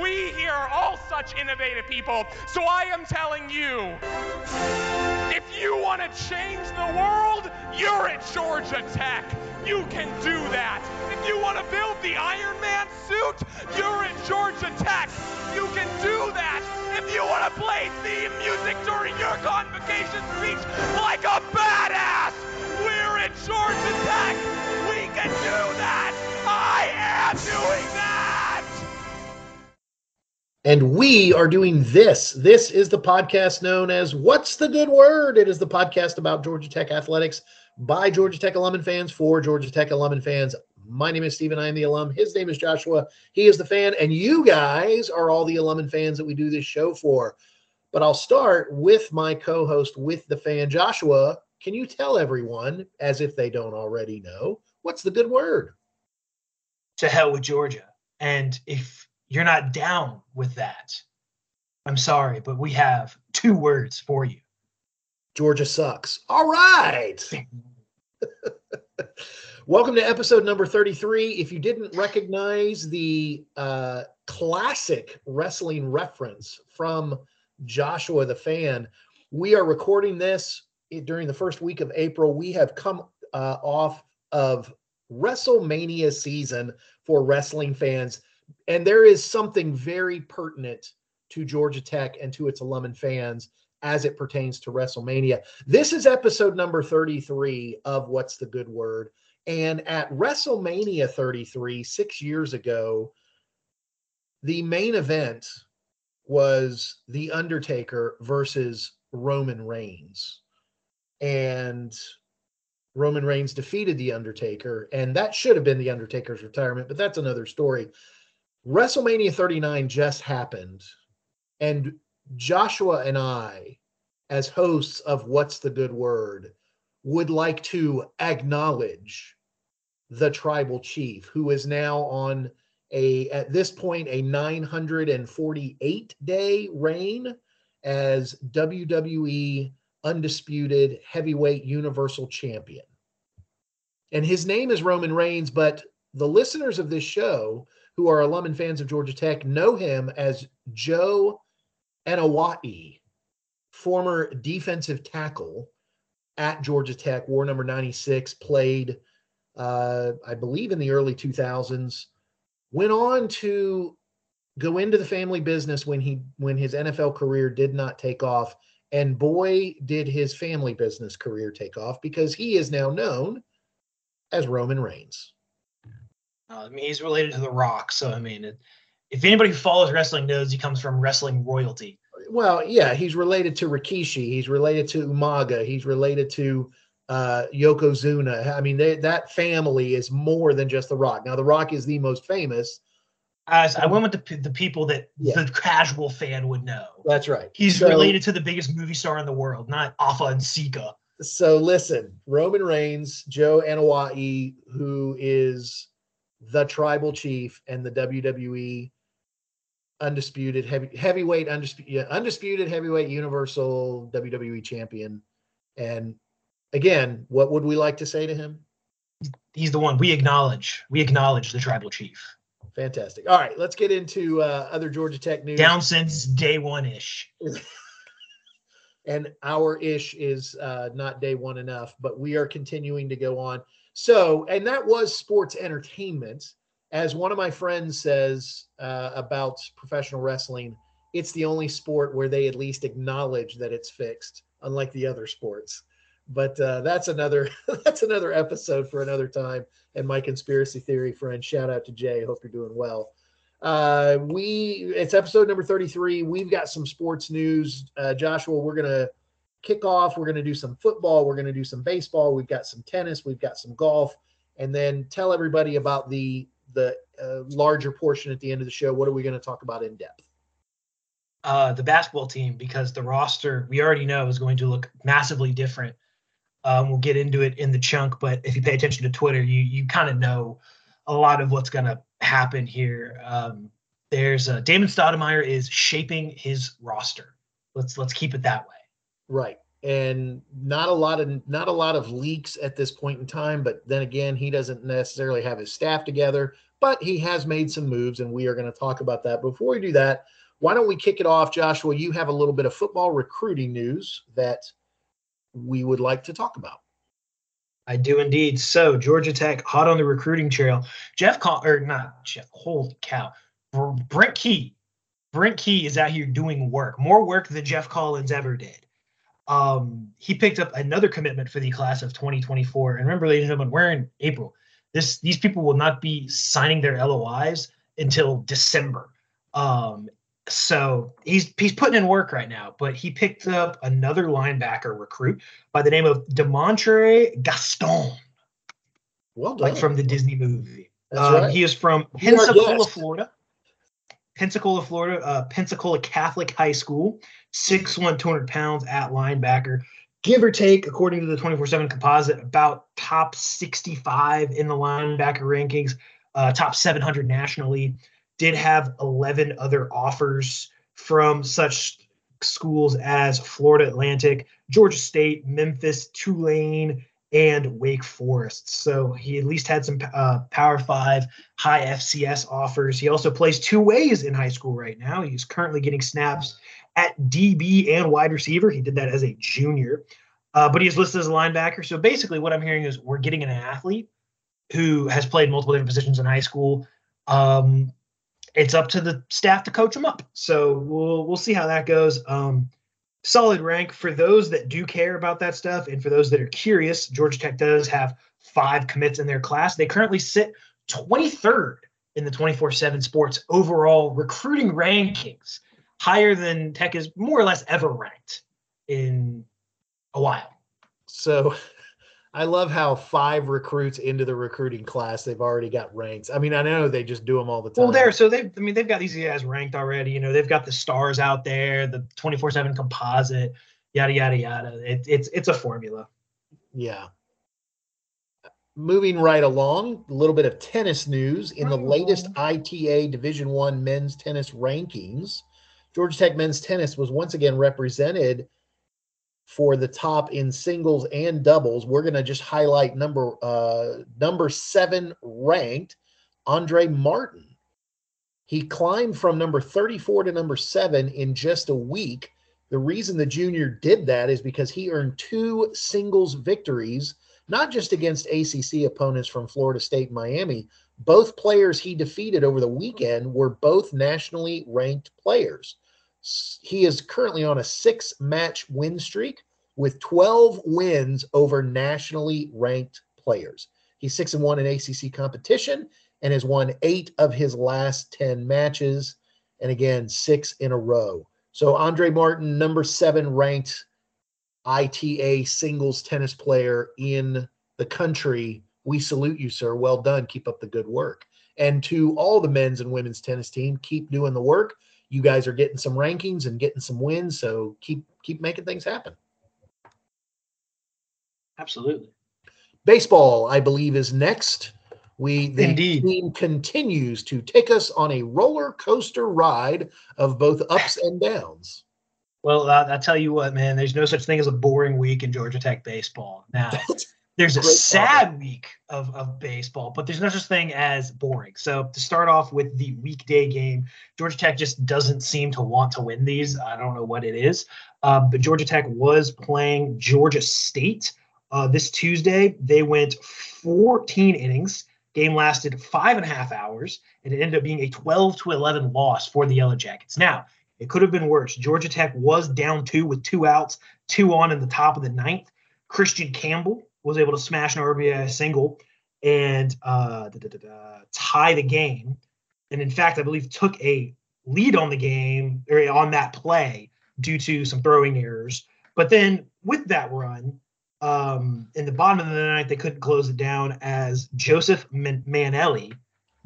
We here are all such innovative people. So I am telling you, if you want to change the world, you're at Georgia Tech. You can do that. If you want to build the Iron Man suit, you're at Georgia Tech. You can do that. If you want to play theme music during your convocation speech like a badass, we're at Georgia Tech. We can do that. I am doing that. And we are doing this. This is the podcast known as What's the Good Word? It is the podcast about Georgia Tech athletics, by Georgia Tech alum and fans, for Georgia Tech alum and fans. My name is Stephen. I am the alum. His name is Joshua. He is the fan. And you guys are all the alum and fans that we do this show for. But I'll start with my co-host with the fan. Joshua, can you tell everyone, as if they don't already know, what's the good word? To hell with Georgia. And if you're not down with that, I'm sorry, but we have two words for you. Georgia sucks. All right. Welcome to episode number 33. If you didn't recognize the classic wrestling reference from Joshua the fan, we are recording this during the first week of April. We have come off of WrestleMania season for wrestling fans, and there is something very pertinent to Georgia Tech and to its alum and fans as it pertains to WrestleMania. This is episode number 33 of What's the Good Word? And at WrestleMania 33, 6 years ago, the main event was The Undertaker versus Roman Reigns. And Roman Reigns defeated The Undertaker, and that should have been The Undertaker's retirement, but that's another story. WrestleMania 39 just happened, and Joshua and I, as hosts of What's the Good Word, would like to acknowledge the tribal chief, who is now on at this point, a 948-day reign as WWE Undisputed Heavyweight Universal Champion. And his name is Roman Reigns, but the listeners of this show who are alum and fans of Georgia Tech know him as Joe Anoa'i, former defensive tackle at Georgia Tech, war number 96, played, I believe, in the early 2000s, went on to go into the family business when his NFL career did not take off, and boy, did his family business career take off, because he is now known as Roman Reigns. I mean, he's related to The Rock, so I mean, if anybody who follows wrestling knows, he comes from wrestling royalty. Well, yeah, he's related to Rikishi. He's related to Umaga. He's related to Yokozuna. I mean, that family is more than just The Rock. Now, The Rock is the most famous. I went with the people that the casual fan would know. That's right. He's related to the biggest movie star in the world, not Alpha and Sika. So listen, Roman Reigns, Joe Anoa'i, who is the tribal chief and the WWE Undisputed heavyweight undisputed heavyweight universal WWE champion. And again, what would we like to say to him? He's the one. We acknowledge the tribal chief. Fantastic. All right, let's get into other Georgia Tech news. Down since day one ish. And our ish is not day one enough, but we are continuing to go on. So, and that was sports entertainment. As one of my friends says about professional wrestling, it's the only sport where they at least acknowledge that it's fixed, unlike the other sports. But that's another episode for another time. And my conspiracy theory friend, shout out to Jay. Hope you're doing well. It's episode number 33. We've got some sports news. Joshua, we're going to kick off. We're going to do some football. We're going to do some baseball. We've got some tennis. We've got some golf. And then tell everybody about the larger portion at the end of the show. What are we going to talk about in depth? The basketball team, because the roster we already know is going to look massively different. We'll get into it in the chunk, but if you pay attention to Twitter, you kind of know a lot of what's going to happen here. There's Damon Stoudamire is shaping his roster. Let's keep it that way. Right. And not a lot of leaks at this point in time, but then again, he doesn't necessarily have his staff together. but he has made some moves, and we are going to talk about that. Before we do that, why don't we kick it off, Joshua? You have a little bit of football recruiting news that we would like to talk about. I do indeed. So Georgia Tech hot on the recruiting trail. Brent Key. Brent Key is out here doing work, more work than Jeff Collins ever did. He picked up another commitment for the class of 2024. And remember, ladies and gentlemen, we're in April. These people will not be signing their LOIs until December. So he's putting in work right now, but he picked up another linebacker recruit by the name of Demontre Gaston. Well done. Like from the Disney movie. Right. He is from Pensacola, Florida. Pensacola Catholic High School, 6'1", 200 pounds at linebacker. Give or take, according to the 24/7 composite, about top 65 in the linebacker rankings, top 700 nationally. Did have 11 other offers from such schools as Florida Atlantic, Georgia State, Memphis, Tulane, and Wake Forest. So he at least had some Power 5, high FCS offers. He also plays two ways in high school right now. He's currently getting snaps at DB and wide receiver. He did that as a junior, but he's listed as a linebacker. So basically what I'm hearing is we're getting an athlete who has played multiple different positions in high school. It's up to the staff to coach him up. So we'll see how that goes. Solid rank for those that do care about that stuff. And for those that are curious, Georgia Tech does have 5 commits in their class. They currently sit 23rd in the 24/7 sports overall recruiting rankings, higher than Tech is more or less ever ranked in a while. So I love how 5 recruits into the recruiting class, they've already got ranked. I mean, I know they just do them all the time. Well, they've got these guys ranked already. You know, they've got the stars out there, the 24/7 composite, yada, yada, yada. It's a formula. Yeah. Moving right along, a little bit of tennis news. In the latest ITA Division I men's tennis rankings, Georgia Tech men's tennis was once again represented for the top in singles and doubles. We're going to just highlight number 7 ranked, Andre Martin. He climbed from number 34 to number 7 in just a week. The reason the junior did that is because he earned 2 singles victories, not just against ACC opponents from Florida State and Miami. Both players he defeated over the weekend were both nationally ranked players. He is currently on a 6-match win streak with 12 wins over nationally ranked players. He's 6-1 in ACC competition and has won 8 of his last 10 matches, and again, 6 in a row. So Andre Martin, number 7 ranked ITA singles tennis player in the country. We salute you, sir. Well done. Keep up the good work. And to all the men's and women's tennis team, keep doing the work. You guys are getting some rankings and getting some wins, so keep making things happen. Absolutely. Baseball, I believe, is next. The team continues to take us on a roller coaster ride of both ups and downs. Well, I tell you what, man, there's no such thing as a boring week in Georgia Tech baseball. Now, there's a sad week of baseball, but there's no such thing as boring. So to start off with the weekday game, Georgia Tech just doesn't seem to want to win these. I don't know what it is, but Georgia Tech was playing Georgia State this Tuesday. They went 14 innings. Game lasted 5.5 hours, and it ended up being a 12-11 loss for the Yellow Jackets. Now, it could have been worse. Georgia Tech was down 2 with 2 outs, 2 on in the top of the 9th. Christian Campbell was able to smash an RBI single and tie the game. And in fact, I believe took a lead on the game or on that play due to some throwing errors. But then with that run, in the bottom of the 9th, they couldn't close it down as Joseph Manelli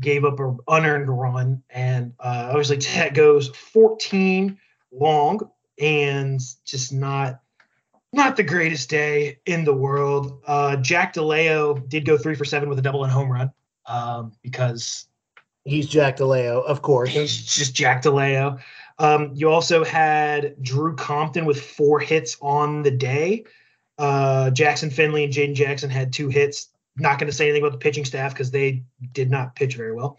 gave up an unearned run. And obviously Tech goes 14 long and just not the greatest day in the world. Jack DeLeo did go 3 for 7 with a double and home run because he's Jack DeLeo, of course. He's just Jack DeLeo. You also had Drew Compton with 4 hits on the day. Jackson Finley and Jaden Jackson had 2 hits. Not going to say anything about the pitching staff because they did not pitch very well.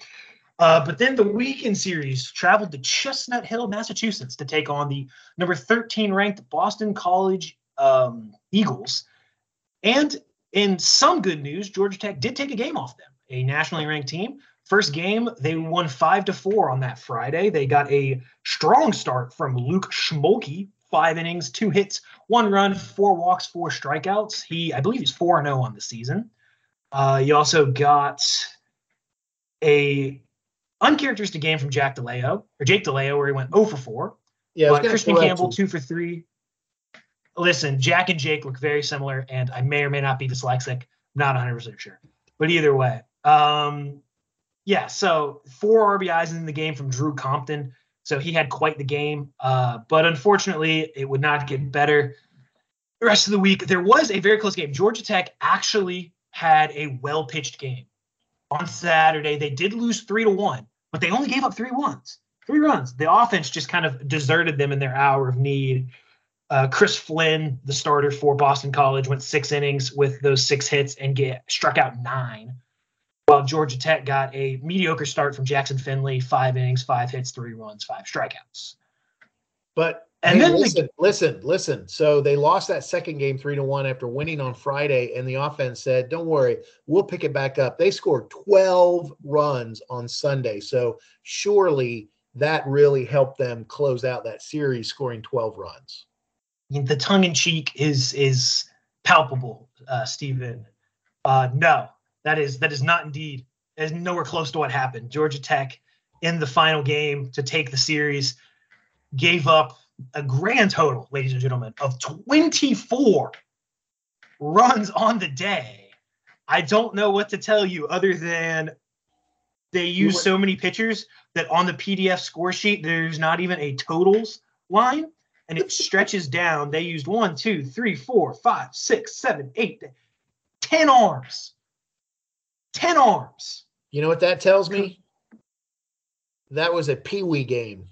But then the weekend series traveled to Chestnut Hill, Massachusetts to take on the number 13 ranked Boston College Eagles. And in some good news, Georgia Tech did take a game off them, a nationally ranked team. First game, they won 5-4 on that Friday. They got a strong start from Luke Schmolke, 5 innings, 2 hits, 1 run, 4 walks, 4 strikeouts. I believe he's 4-0 on the season. You also got a uncharacteristic game from Jake DeLeo, where he went 0-for-4. Yeah, but Christian Campbell, 2-for-3. Listen, Jack and Jake look very similar, and I may or may not be dyslexic. Not 100% sure. But either way, so 4 RBIs in the game from Drew Compton. So he had quite the game. But unfortunately, it would not get better the rest of the week. There was a very close game. Georgia Tech actually had a well-pitched game. On Saturday, they did lose 3-1, but they only gave up 3 runs. 3 runs. The offense just kind of deserted them in their hour of need. Chris Flynn, the starter for Boston College, went 6 innings with those 6 hits and struck out 9. While Georgia Tech got a mediocre start from Jackson Finley, 5 innings, 5 hits, 3 runs, 5 strikeouts. Listen. So they lost that second game 3-1 after winning on Friday, and the offense said, don't worry, we'll pick it back up. They scored 12 runs on Sunday. So surely that really helped them close out that series, scoring 12 runs. The tongue in cheek is palpable, Stephen. No, that is not indeed. It is nowhere close to what happened. Georgia Tech in the final game to take the series gave up a grand total, ladies and gentlemen, of 24 runs on the day. I don't know what to tell you other than they use so many pitchers that on the PDF score sheet, there's not even a totals line, and it stretches down. They used 10 arms. 10 arms. You know what that tells me? That was a peewee game.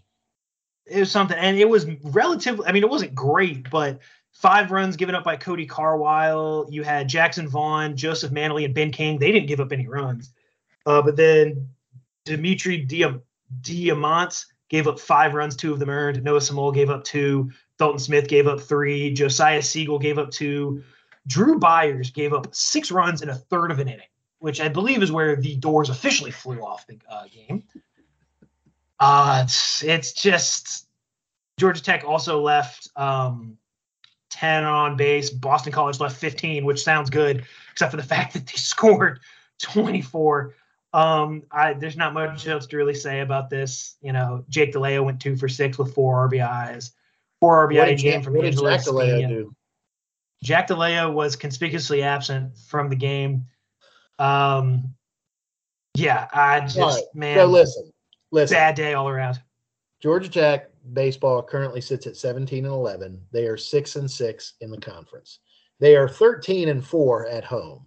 It was something, and it was relatively – I mean, it wasn't great, but 5 runs given up by Cody Carlisle. You had Jackson Vaughn, Joseph Manley, and Ben King. They didn't give up any runs. But then Dimitri Diamant gave up 5 runs, 2 of them earned. Noah Samuel gave up 2. Dalton Smith gave up 3. Josiah Siegel gave up 2. Drew Byers gave up 6 runs in a third of an inning, which I believe is where the doors officially flew off the game. It's just Georgia Tech also left 10 on base. Boston College left 15, which sounds good, except for the fact that they scored 24. There's not much else to really say about this. You know, Jake DeLeo went 2-for-6 with 4 RBIs. 4 RBI game from Angela. What did Jack DeLeo do? Jack DeLeo was conspicuously absent from the game. So listen. Bad day all around. Georgia Tech baseball currently sits at 17-11. They are 6-6 in the conference. They are 13-4 at home,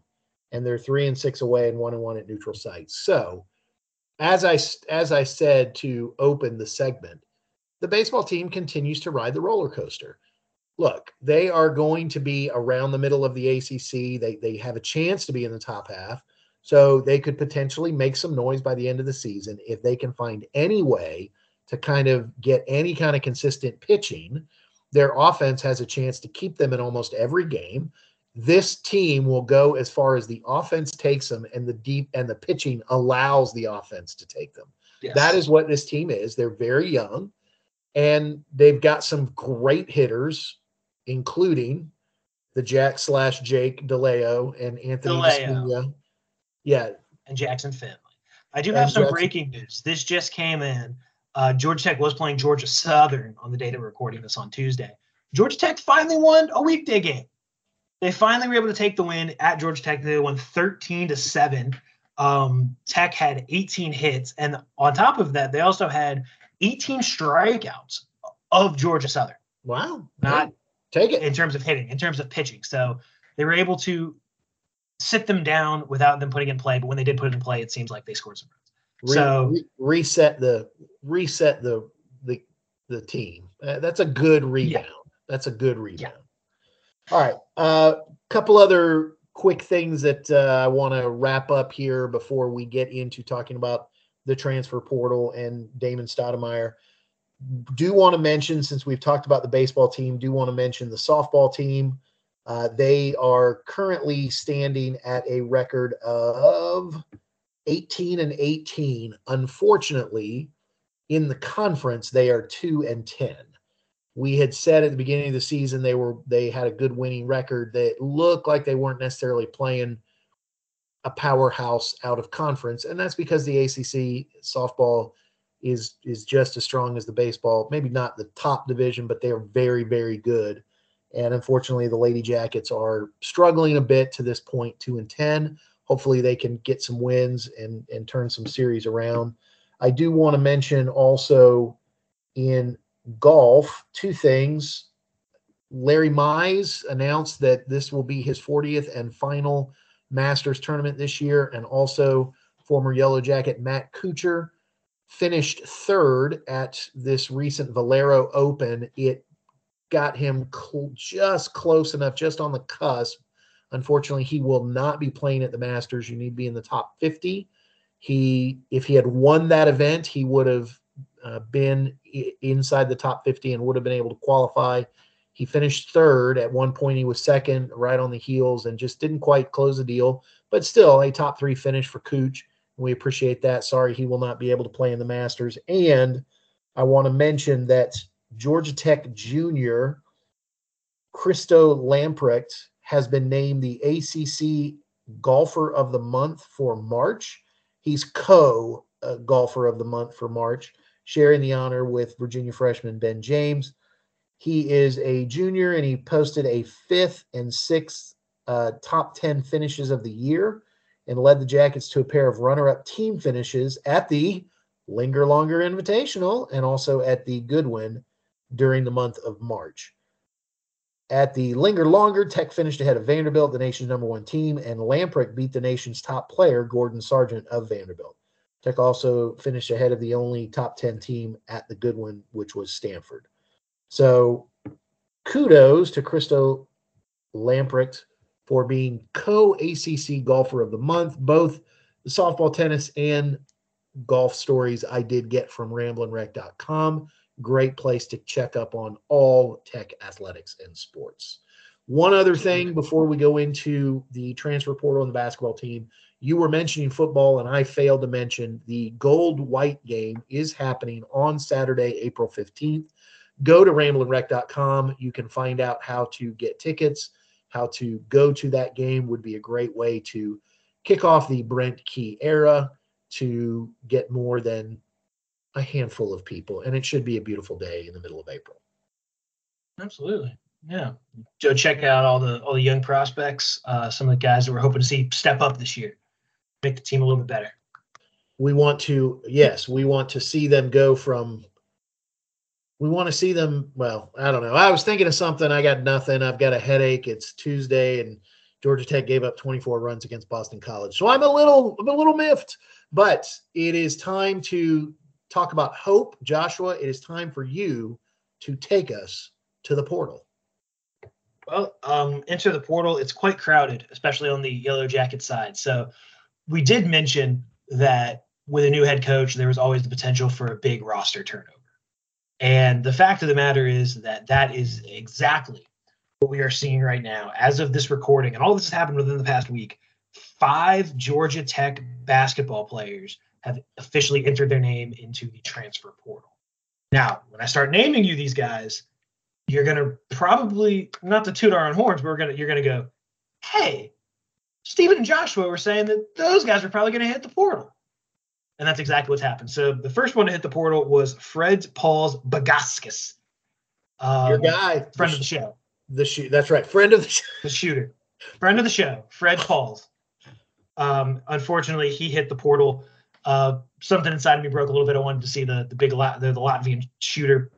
and they're 3-6 away and 1-1 at neutral sites. So, as I said to open the segment, the baseball team continues to ride the roller coaster. Look, they are going to be around the middle of the ACC. They have a chance to be in the top half. So they could potentially make some noise by the end of the season if they can find any way to kind of get any kind of consistent pitching. Their offense has a chance to keep them in almost every game. This team will go as far as the offense takes them, and the pitching allows the offense to take them. Yes. That is what this team is. They're very young, and they've got some great hitters, including the Jack/Jake DeLeo and Anthony DeLeo. Yeah. And Jackson Finley. I do have some breaking news. This just came in. Georgia Tech was playing Georgia Southern on the day that we're recording this on Tuesday. Georgia Tech finally won a weekday game. They finally were able to take the win at Georgia Tech. They won 13-7. Tech had 18 hits. And on top of that, they also had 18 strikeouts of Georgia Southern. Wow. Not take it in terms of hitting, in terms of pitching. So they were able to sit them down without them putting in play, but when they did put it in play, it seems like they scored some runs. Reset the team. That's a good rebound. Yeah. All right. Couple other quick things that I want to wrap up here before we get into talking about the transfer portal and Damon Stoudamire. Do want to mention, since we've talked about the baseball team, do want to mention the softball team. They are currently standing at a record of 18-18. Unfortunately, in the conference, they are 2-10. We had said at the beginning of the season they had a good winning record that looked like they weren't necessarily playing a powerhouse out of conference, and that's because the ACC softball is just as strong as the baseball. Maybe not the top division, but they are very, very good. And unfortunately, the Lady Jackets are struggling a bit to this point, 2-10. Hopefully they can get some wins and turn some series around. I do want to mention also in golf, two things. Larry Mize announced that this will be his 40th and final Masters tournament this year. And also former Yellow Jacket Matt Kuchar finished third at this recent Valero Open. It got him just close enough, just on the cusp. Unfortunately, he will not be playing at the Masters. You need to be in the top 50. If he had won that event, he would have been inside the top 50 and would have been able to qualify. He finished third. At one point, he was second, right on the heels, and just didn't quite close the deal. But still, a top three finish for Kuch. We appreciate that. Sorry, he will not be able to play in the Masters. And I want to mention that Georgia Tech junior Christo Lamprecht has been named the ACC Golfer of the Month for March. He's co-Golfer of the Month for March, sharing the honor with Virginia freshman Ben James. He is a junior, and he posted a fifth and sixth top 10 finishes of the year and led the Jackets to a pair of runner-up team finishes at the Linger Longer Invitational and also at the Goodwin during the month of March. At the Linger Longer, Tech finished ahead of Vanderbilt, the nation's #1 team, and Lamprecht beat the nation's top player, Gordon Sargent of Vanderbilt. Tech also finished ahead of the only top 10 team at the Goodwin, which was Stanford. So kudos to Christo Lamprecht for being co-ACC Golfer of the Month. Both the softball, tennis, and golf stories I did get from ramblinwreck.com. Great place to check up on all Tech athletics and sports. One other thing before we go into the transfer portal and the basketball team, you were mentioning football, and I failed to mention the gold-white game is happening on Saturday, April 15th. Go to ramblinwreck.com. You can find out how to get tickets. How to go to that game would be a great way to kick off the Brent Key era, to get more than a handful of people. And it should be a beautiful day in the middle of April. Absolutely. Yeah. Go check out all the young prospects, some of the guys that we're hoping to see step up this year, make the team a little bit better. We want to see them go from – we want to see them. Well, I don't know. I was thinking of something. I got nothing. I've got a headache. It's Tuesday, and Georgia Tech gave up 24 runs against Boston College. So I'm a little miffed, but it is time to talk about hope. Joshua, it is time for you to take us to the portal. Well, enter the portal. It's quite crowded, especially on the Yellow Jacket side. So we did mention that with a new head coach, there was always the potential for a big roster turnover. And the fact of the matter is that is exactly what we are seeing right now. As of this recording, and all of this has happened within the past week, 5 Georgia Tech basketball players have officially entered their name into the transfer portal. Now, when I start naming you these guys, you're going to probably, not to toot our own horns, but you're going to go, hey, Stephen and Joshua were saying that those guys are probably going to hit the portal. And that's exactly what's happened. So the first one to hit the portal was Fred Pauls Bogaskis. Your guy. Friend of the show. That's right. Friend of the show. The shooter. Friend of the show. Fred Pauls. Unfortunately, he hit the portal. Something inside of me broke a little bit. I wanted to see the Latvian shooter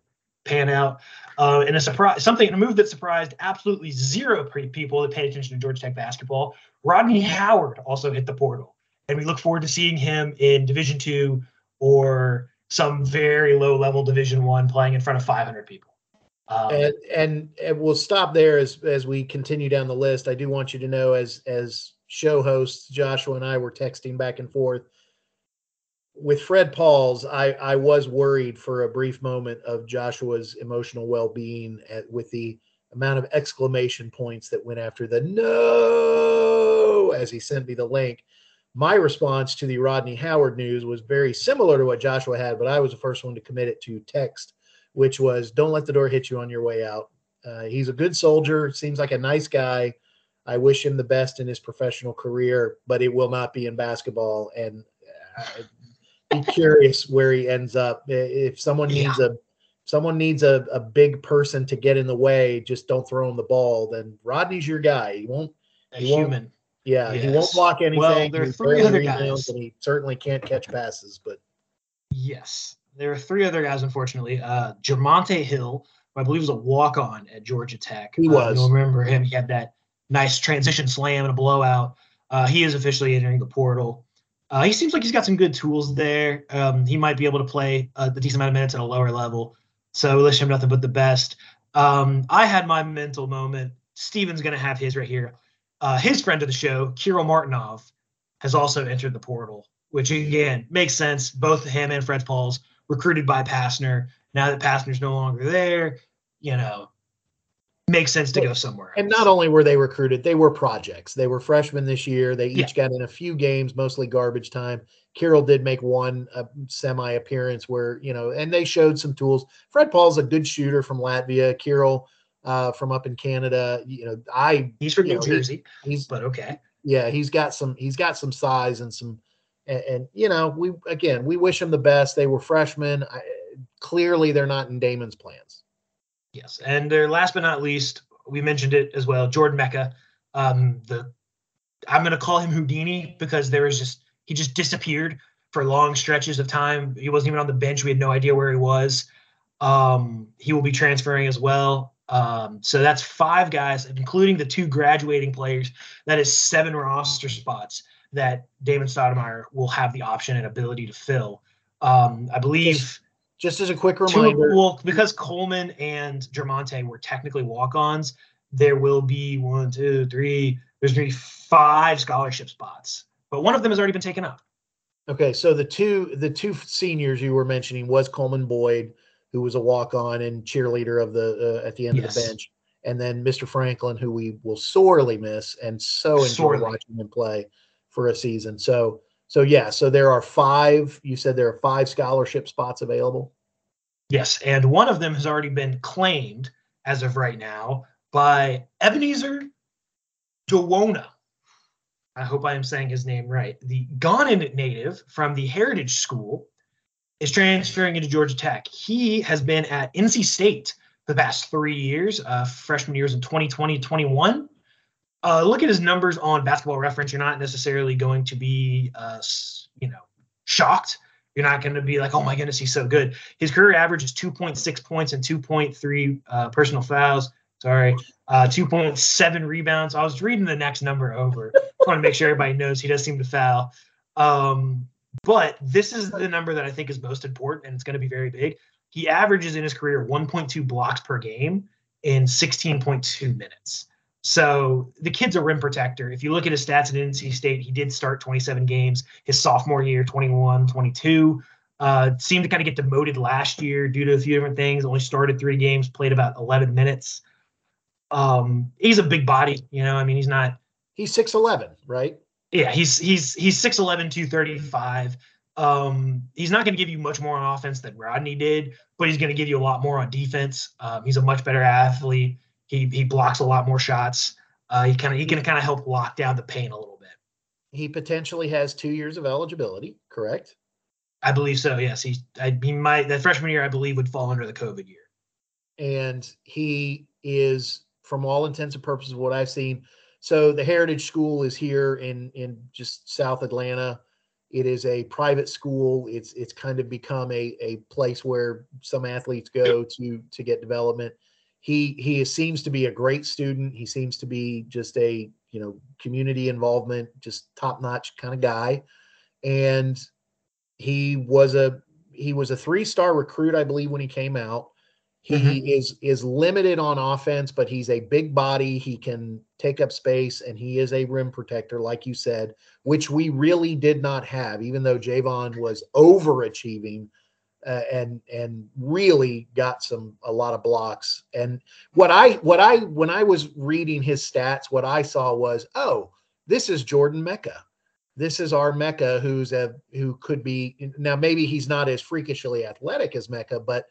pan out. And a move that surprised absolutely zero people that paid attention to Georgia Tech basketball. Rodney Howard also hit the portal. And we look forward to seeing him in Division II or some very low-level Division I playing in front of 500 people. And we'll stop there as we continue down the list. I do want you to know, as show hosts, Joshua and I were texting back and forth. With Fred Pauls, I was worried for a brief moment of Joshua's emotional well-being with the amount of exclamation points that went after the no as he sent me the link. My response to the Rodney Howard news was very similar to what Joshua had, but I was the first one to commit it to text, which was, don't let the door hit you on your way out. He's a good soldier, seems like a nice guy. I wish him the best in his professional career, but it will not be in basketball. And I'd be curious where he ends up. If someone needs a big person to get in the way, just don't throw him the ball. Then Rodney's your guy. He won't. Yeah, yes. He won't block anything. Well, there are three other guys, and he certainly can't catch passes. But yes, there are three other guys. Unfortunately, Jermonte Hill, who I believe was a walk-on at Georgia Tech. He was. You'll remember him. He had that nice transition slam and a blowout. He is officially entering the portal. He seems like he's got some good tools there. He might be able to play a decent amount of minutes at a lower level. So we wish him nothing but the best. I had my mental moment. Steven's going to have his right here. His friend of the show, Kirill Martinov, has also entered the portal, which, again, makes sense. Both him and Fred Pauls recruited by Pastner. Now that Pastner's no longer there, makes sense to go somewhere else. And not only were they recruited, they were projects. They were freshmen this year. They each got in a few games, mostly garbage time. Kirill did make one semi-appearance where, and they showed some tools. Fred Paul's a good shooter from Latvia. Kirill from up in Canada. He's from New Jersey. But okay. Yeah, he's got some size and some and we wish him the best. They were freshmen. Clearly they're not in Damon's plans. Yes, and last but not least, we mentioned it as well, Jordan Mecca. I'm going to call him Houdini because he just disappeared for long stretches of time. He wasn't even on the bench. We had no idea where he was. He will be transferring as well. So that's five guys, including the two graduating players. That is seven roster spots that Damon Stoudamire will have the option and ability to fill. I believe... Just as a quick reminder, because Coleman and Jermonte were technically walk-ons, there will be one, two, three. There's going to be five scholarship spots, but one of them has already been taken up. Okay, so the two seniors you were mentioning was Coleman Boyd, who was a walk-on and cheerleader of the at the end of the bench, and then Mr. Franklin, who we will sorely miss and enjoy watching him play for a season. So there are five. You said there are five scholarship spots available? Yes, and one of them has already been claimed as of right now by Ebenezer Dewona. I hope I am saying his name right. The Ghanaian native from the Heritage School is transferring into Georgia Tech. He has been at NC State for the past 3 years, freshman years in 2020-21. Look at his numbers on Basketball Reference. You're not necessarily going to be, shocked. You're not going to be like, oh, my goodness, he's so good. His career average is 2.6 points and 2.3 personal fouls. 2.7 rebounds. I was reading the next number over. I want to make sure everybody knows he does seem to foul. But this is the number that I think is most important, and it's going to be very big. He averages in his career 1.2 blocks per game in 16.2 minutes. So the kid's a rim protector. If you look at his stats at NC State, he did start 27 games his sophomore year, 21, 22. Seemed to kind of get demoted last year due to a few different things. Only started 3 games, played about 11 minutes. He's a big body, he's not. He's 6'11", right? Yeah, he's 6'11", 235. He's not going to give you much more on offense than Rodney did, but he's going to give you a lot more on defense. He's a much better athlete. He blocks a lot more shots. He can kind of help lock down the paint a little bit. He potentially has 2 years of eligibility, correct? I believe so. Yes, that freshman year I believe would fall under the COVID year. And he is, from all intents and purposes, what I've seen. So the Heritage School is here in just South Atlanta. It is a private school. It's kind of become a place where some athletes go to get development. He seems to be a great student. He seems to be just a, community involvement, just top-notch kind of guy. And he was a 3-star recruit, I believe, when he came out. He is limited on offense, but he's a big body. He can take up space, and he is a rim protector, like you said, which we really did not have, even though Javon was overachieving and really got a lot of blocks. And when I was reading his stats, what I saw was, oh, this is Jordan Mecca. This is our Mecca who could be, now maybe he's not as freakishly athletic as Mecca, but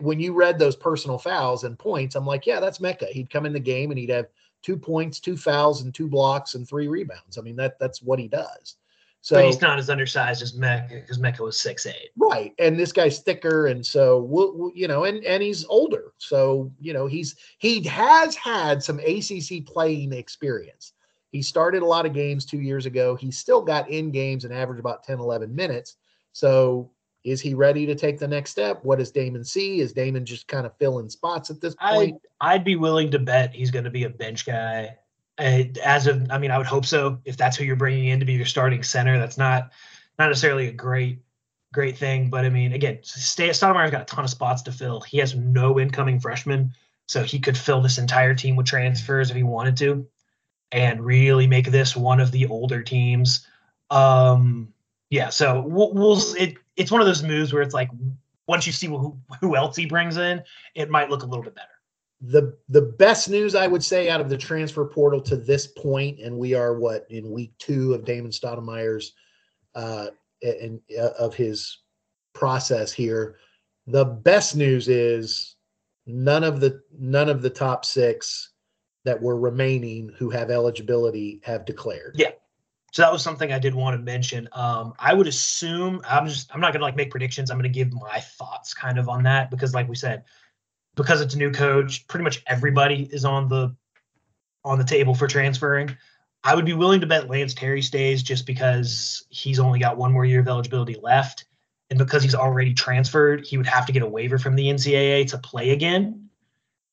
when you read those personal fouls and points, I'm like, yeah, that's Mecca. He'd come in the game and he'd have 2 points, 2 fouls, and 2 blocks and 3 rebounds. I mean, that's what he does. So, but he's not as undersized as Mecca, because Mecca was 6'8". Right, and this guy's thicker, and so we'll you know, and he's older, so you know he has had some ACC playing experience. He started a lot of games 2 years ago. He still got in games and averaged about 10, 11 minutes. So is he ready to take the next step? What does Damon see? Is Damon just kind of filling spots at this point? I'd be willing to bet he's going to be a bench guy. I mean, I would hope so. If that's who you're bringing in to be your starting center, that's not necessarily a great thing. But I mean, again, Stoudamire's got a ton of spots to fill. He has no incoming freshmen, so he could fill this entire team with transfers if he wanted to, and really make this one of the older teams. Yeah, so it's one of those moves where it's like, once you see who else he brings in, it might look a little bit better. The best news, I would say, out of the transfer portal to this point, and we are in week 2 of Damon Stoudamire's of his process here. The best news is none of the top 6 that were remaining who have eligibility have declared. Yeah. So that was something I did want to mention. I would assume, I'm not going to make predictions. I'm going to give my thoughts kind of on that, because like we said, because it's a new coach, pretty much everybody is on the table for transferring. I would be willing to bet Lance Terry stays, just because he's only got one more year of eligibility left. And because he's already transferred, he would have to get a waiver from the NCAA to play again.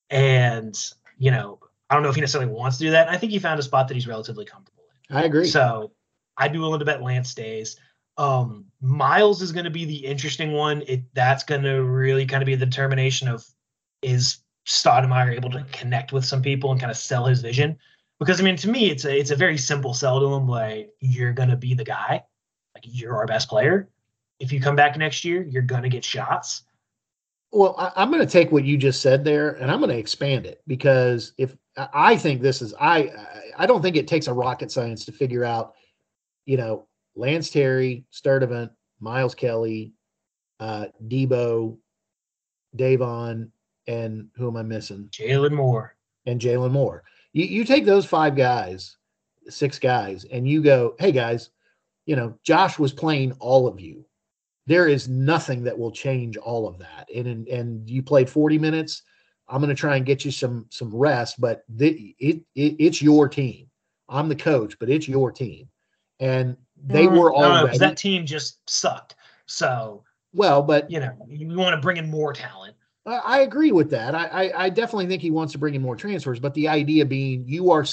And, you know, I don't know if he necessarily wants to do that. I think he found a spot that he's relatively comfortable in. I agree. So I'd be willing to bet Lance stays. Miles is going to be the interesting one. That's going to really kind of be the determination of, is Stoudamire able to connect with some people and kind of sell his vision? Because, I mean, to me, it's a very simple sell to him. Like, you're going to be the guy. Like, you're our best player. If you come back next year, you're going to get shots. Well, I'm going to take what you just said there, and I'm going to expand it, because if I think this is, I don't think it takes a rocket science to figure out, you know, Lance Terry, Sturdivant, Miles Kelly, Debo, Davon, and who am I missing? Jalen Moore. You take those 6 guys, and you go, hey guys, you know, Josh was playing all of you. There is nothing that will change all of that. And you played 40 minutes. I'm going to try and get you some rest, but it's your team. I'm the coach, but it's your team. And they were all ready. That team just sucked. So, well, but you know, you want to bring in more talent. I agree with that. I definitely think he wants to bring in more transfers, but the idea being you are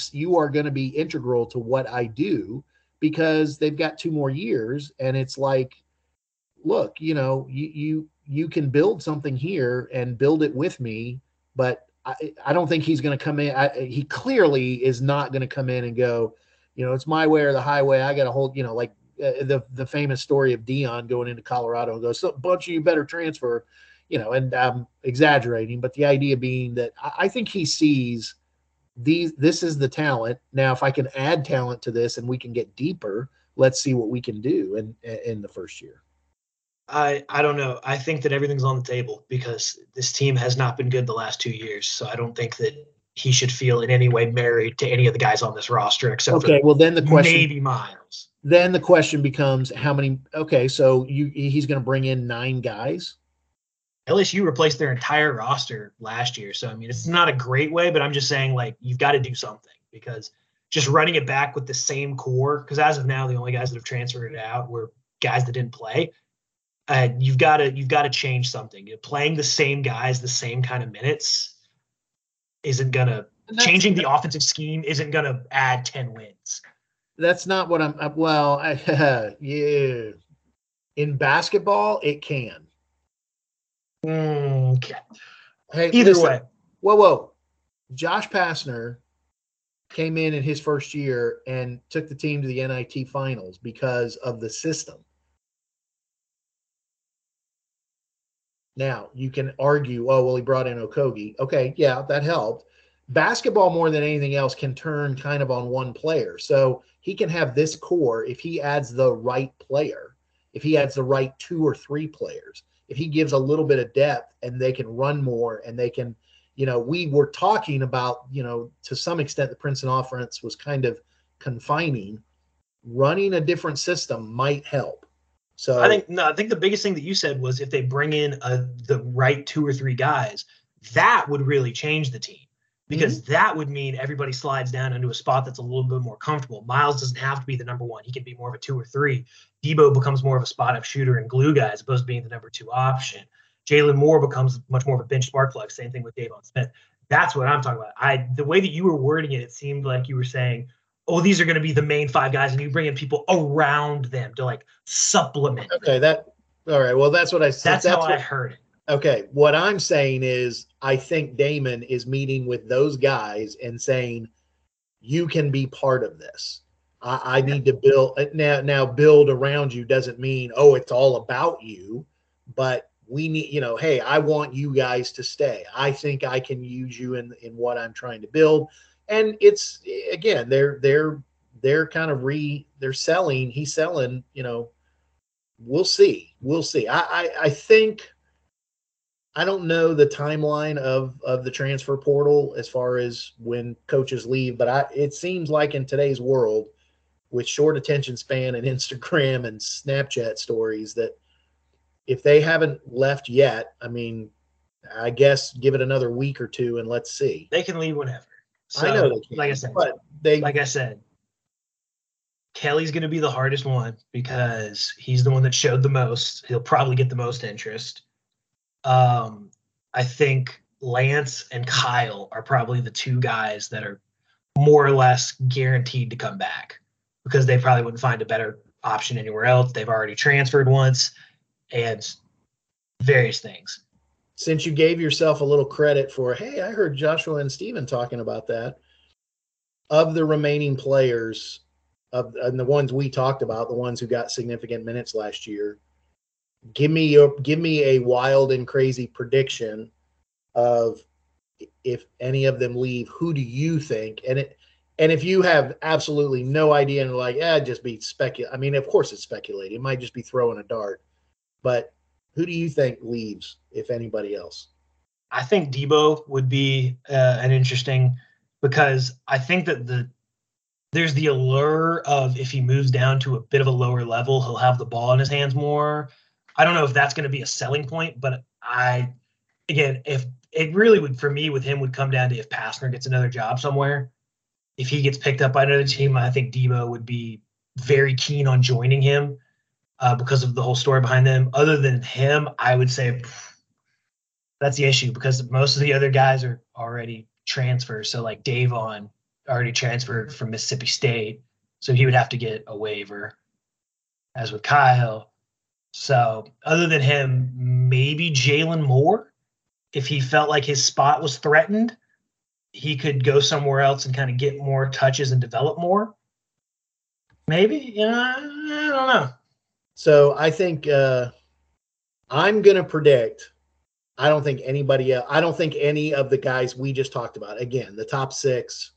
going to be integral to what I do, because they've got 2 more years, and it's like, look, you know, you can build something here and build it with me, but I don't think he's going to come in. He clearly is not going to come in and go, you know, it's my way or the highway. I got to hold, you know, like the famous story of Dion going into Colorado and goes, so bunch of you better transfer, you know, and I'm exaggerating, but the idea being that I think he sees this is the talent. Now, if I can add talent to this and we can get deeper, let's see what we can do in the first year. I don't know. I think that everything's on the table, because this team has not been good the last 2 years. So I don't think that he should feel in any way married to any of the guys on this roster, except maybe Miles. Then the question becomes how many. Okay, so he's going to bring in 9 guys. LSU replaced their entire roster last year. So, I mean, it's not a great way, but I'm just saying, like, you've got to do something, because just running it back with the same core, because as of now, the only guys that have transferred it out were guys that didn't play. You've got to change something. Playing the same guys, the same kind of minutes, isn't gonna. Changing the offensive scheme isn't gonna add 10 wins. That's not what I'm. Well, yeah. In basketball, it can. Okay. Hey, either listen, way. Whoa. Josh Pastner came in his first year and took the team to the NIT finals because of the system. Now, you can argue, oh, well, he brought in Okogie. Okay, yeah, that helped. Basketball, more than anything else, can turn kind of on one player. So he can have this core if he adds the right player, if he adds the right 2 or 3 players, if he gives a little bit of depth and they can run more and they can, you know, we were talking about, you know, to some extent the Princeton offense was kind of confining. Running a different system might help. So I think the biggest thing that you said was if they bring in the right 2 or 3 guys, that would really change the team, because mm-hmm. that would mean everybody slides down into a spot that's a little bit more comfortable. Miles doesn't have to be the number one. He can be more of a 2 or 3. Debo becomes more of a spot-up shooter and glue guy as opposed to being the number 2 option. Jalen Moore becomes much more of a bench spark plug. Same thing with Davon Smith. That's what I'm talking about. The way that you were wording it, it seemed like you were saying, oh, these are going to be the main 5 guys, and you bring in people around them to, like, supplement. Okay, all right, well, that's what I said. That's how I heard it. Okay, what I'm saying is I think Damon is meeting with those guys and saying, you can be part of this. I need to build – now build around you doesn't mean, oh, it's all about you, but we need – you know, hey, I want you guys to stay. I think I can use you in what I'm trying to build. And it's, again, they're kind of they're selling – he's selling, you know, we'll see. We'll see. I think – I don't know the timeline of the transfer portal as far as when coaches leave, but it seems like in today's world with short attention span and Instagram and Snapchat stories that if they haven't left yet, I mean, I guess give it another week or two and let's see. They can leave whenever. So, I know they can, like I said, Kelly's going to be the hardest one because he's the one that showed the most. He'll probably get the most interest. I think Lance and Kyle are probably the 2 guys that are more or less guaranteed to come back because they probably wouldn't find a better option anywhere else. They've already transferred once and various things. Since you gave yourself a little credit for, hey, I heard Joshua and Steven talking about that. Of the remaining players, and the ones we talked about, the ones who got significant minutes last year, give me a wild and crazy prediction of if any of them leave, who do you think? And if you have absolutely no idea and are like, just be speculate. I mean, of course it's speculating. It might just be throwing a dart. But who do you think leaves, if anybody else? I think Debo would be an interesting, because I think that there's the allure of if he moves down to a bit of a lower level, he'll have the ball in his hands more. I don't know if that's going to be a selling point, but if it really would, for me, with him would come down to if Pastner gets another job somewhere, if he gets picked up by another team, I think Debo would be very keen on joining him because of the whole story behind them. Other than him, I would say that's the issue because most of the other guys are already transferred. So like Davon already transferred from Mississippi State. So he would have to get a waiver as with Kyle. So other than him, maybe Jalen Moore, if he felt like his spot was threatened, he could go somewhere else and kind of get more touches and develop more. Maybe, I don't know. So I think I'm going to predict. I don't think anybody else. I don't think any of the guys we just talked about, again, the top 6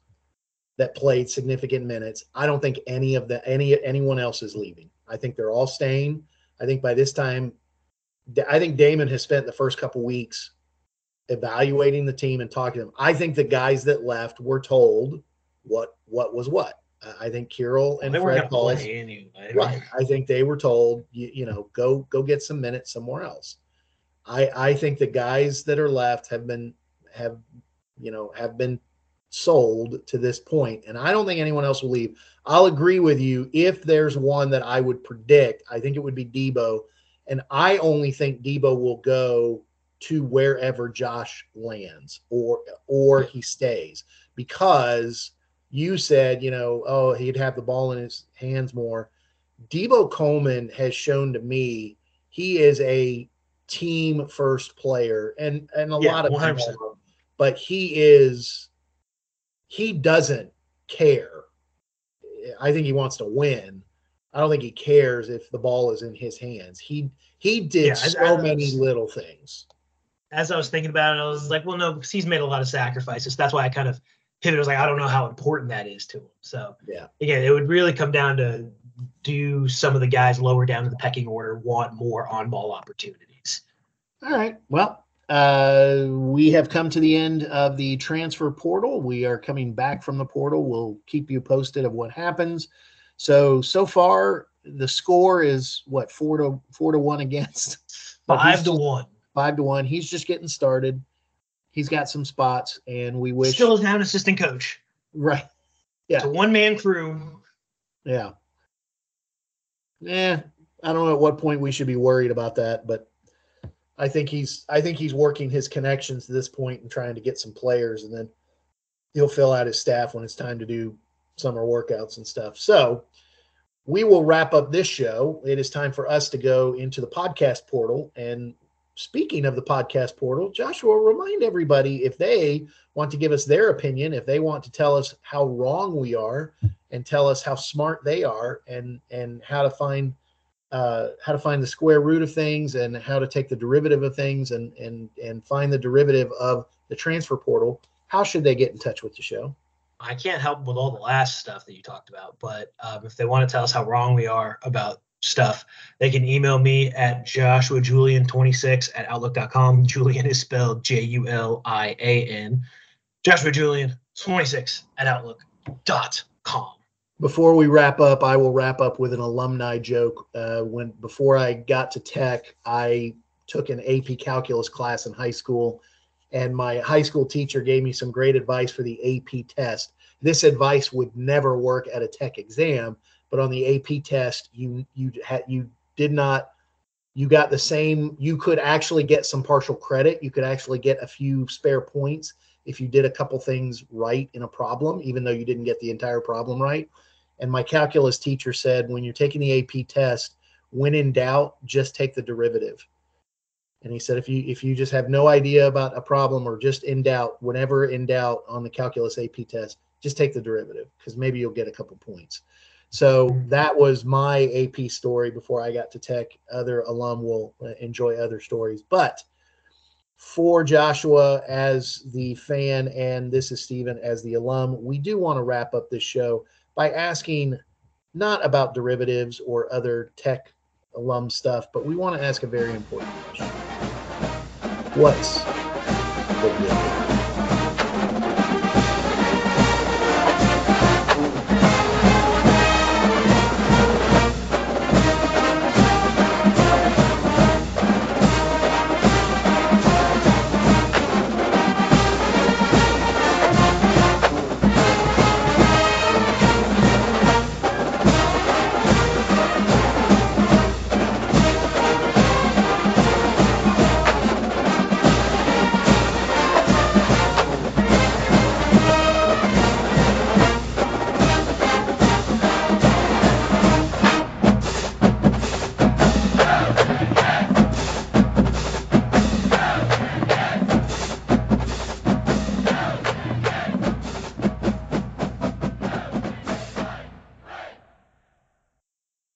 that played significant minutes. I don't think anyone else is leaving. I think they're all staying. I think by this time, I think Damon has spent the first couple weeks evaluating the team and talking to them. I think the guys that left were told what was what. I think Kirill and Fred Pauls, anyway. Right. I think they were told, go get some minutes somewhere else. I think the guys that are left have been sold to this point, and I don't think anyone else will leave. I'll agree with you. If there's one that I would predict, I think it would be Debo, and I only think Debo will go to wherever Josh lands or he stays, because you said, oh, he'd have the ball in his hands more. Debo Coleman has shown to me he is a team first player, and a lot of 100%. People, but he doesn't care. I think he wants to win. I don't think he cares if the ball is in his hands. He did many little things. As I was thinking about it, I was like, well, no, because he's made a lot of sacrifices. That's why I kind of pivoted. I was like, I don't know how important that is to him. So, again, it would really come down to do some of the guys lower down in the pecking order want more on-ball opportunities. All right. Well, we have come to the end of the transfer portal. We are coming back from the portal. We'll keep you posted of what happens. So far, the score is what, 4-1 against 5-1. 5-1. He's just getting started. He's got some spots, and we wish. Still is now an assistant coach. Right. Yeah. It's a one-man crew. Yeah. I don't know at what point we should be worried about that, but I think he's working his connections to this point and trying to get some players, and then he'll fill out his staff when it's time to do summer workouts and stuff. So we will wrap up this show. It is time for us to go into the podcast portal. And speaking of the podcast portal, Joshua, remind everybody if they want to give us their opinion, if they want to tell us how wrong we are and tell us how smart they are and how to find the square root of things and how to take the derivative of things and find the derivative of the transfer portal, how should they get in touch with the show? I can't help with all the last stuff that you talked about, but if they want to tell us how wrong we are about stuff, they can email me at joshuajulian26@outlook.com. Julian is spelled Julian. joshuajulian26@outlook.com. Before we wrap up, I will wrap up with an alumni joke. Before I got to Tech, I took an AP calculus class in high school, and my high school teacher gave me some great advice for the AP test. This advice would never work at a Tech exam, but on the AP test, you got the same. You could actually get some partial credit. You could actually get a few spare points if you did a couple things right in a problem, even though you didn't get the entire problem right. And my calculus teacher said, when you're taking the AP test, when in doubt, just take the derivative. And he said, if you just have no idea about a problem or just in doubt, whenever in doubt on the calculus AP test, just take the derivative because maybe you'll get a couple points. So that was my AP story before I got to Tech. Other alum will enjoy other stories. But for Joshua as the fan and this is Steven as the alum, we do want to wrap up this show by asking not about derivatives or other Tech alum stuff, but we want to ask a very important question. What's the good?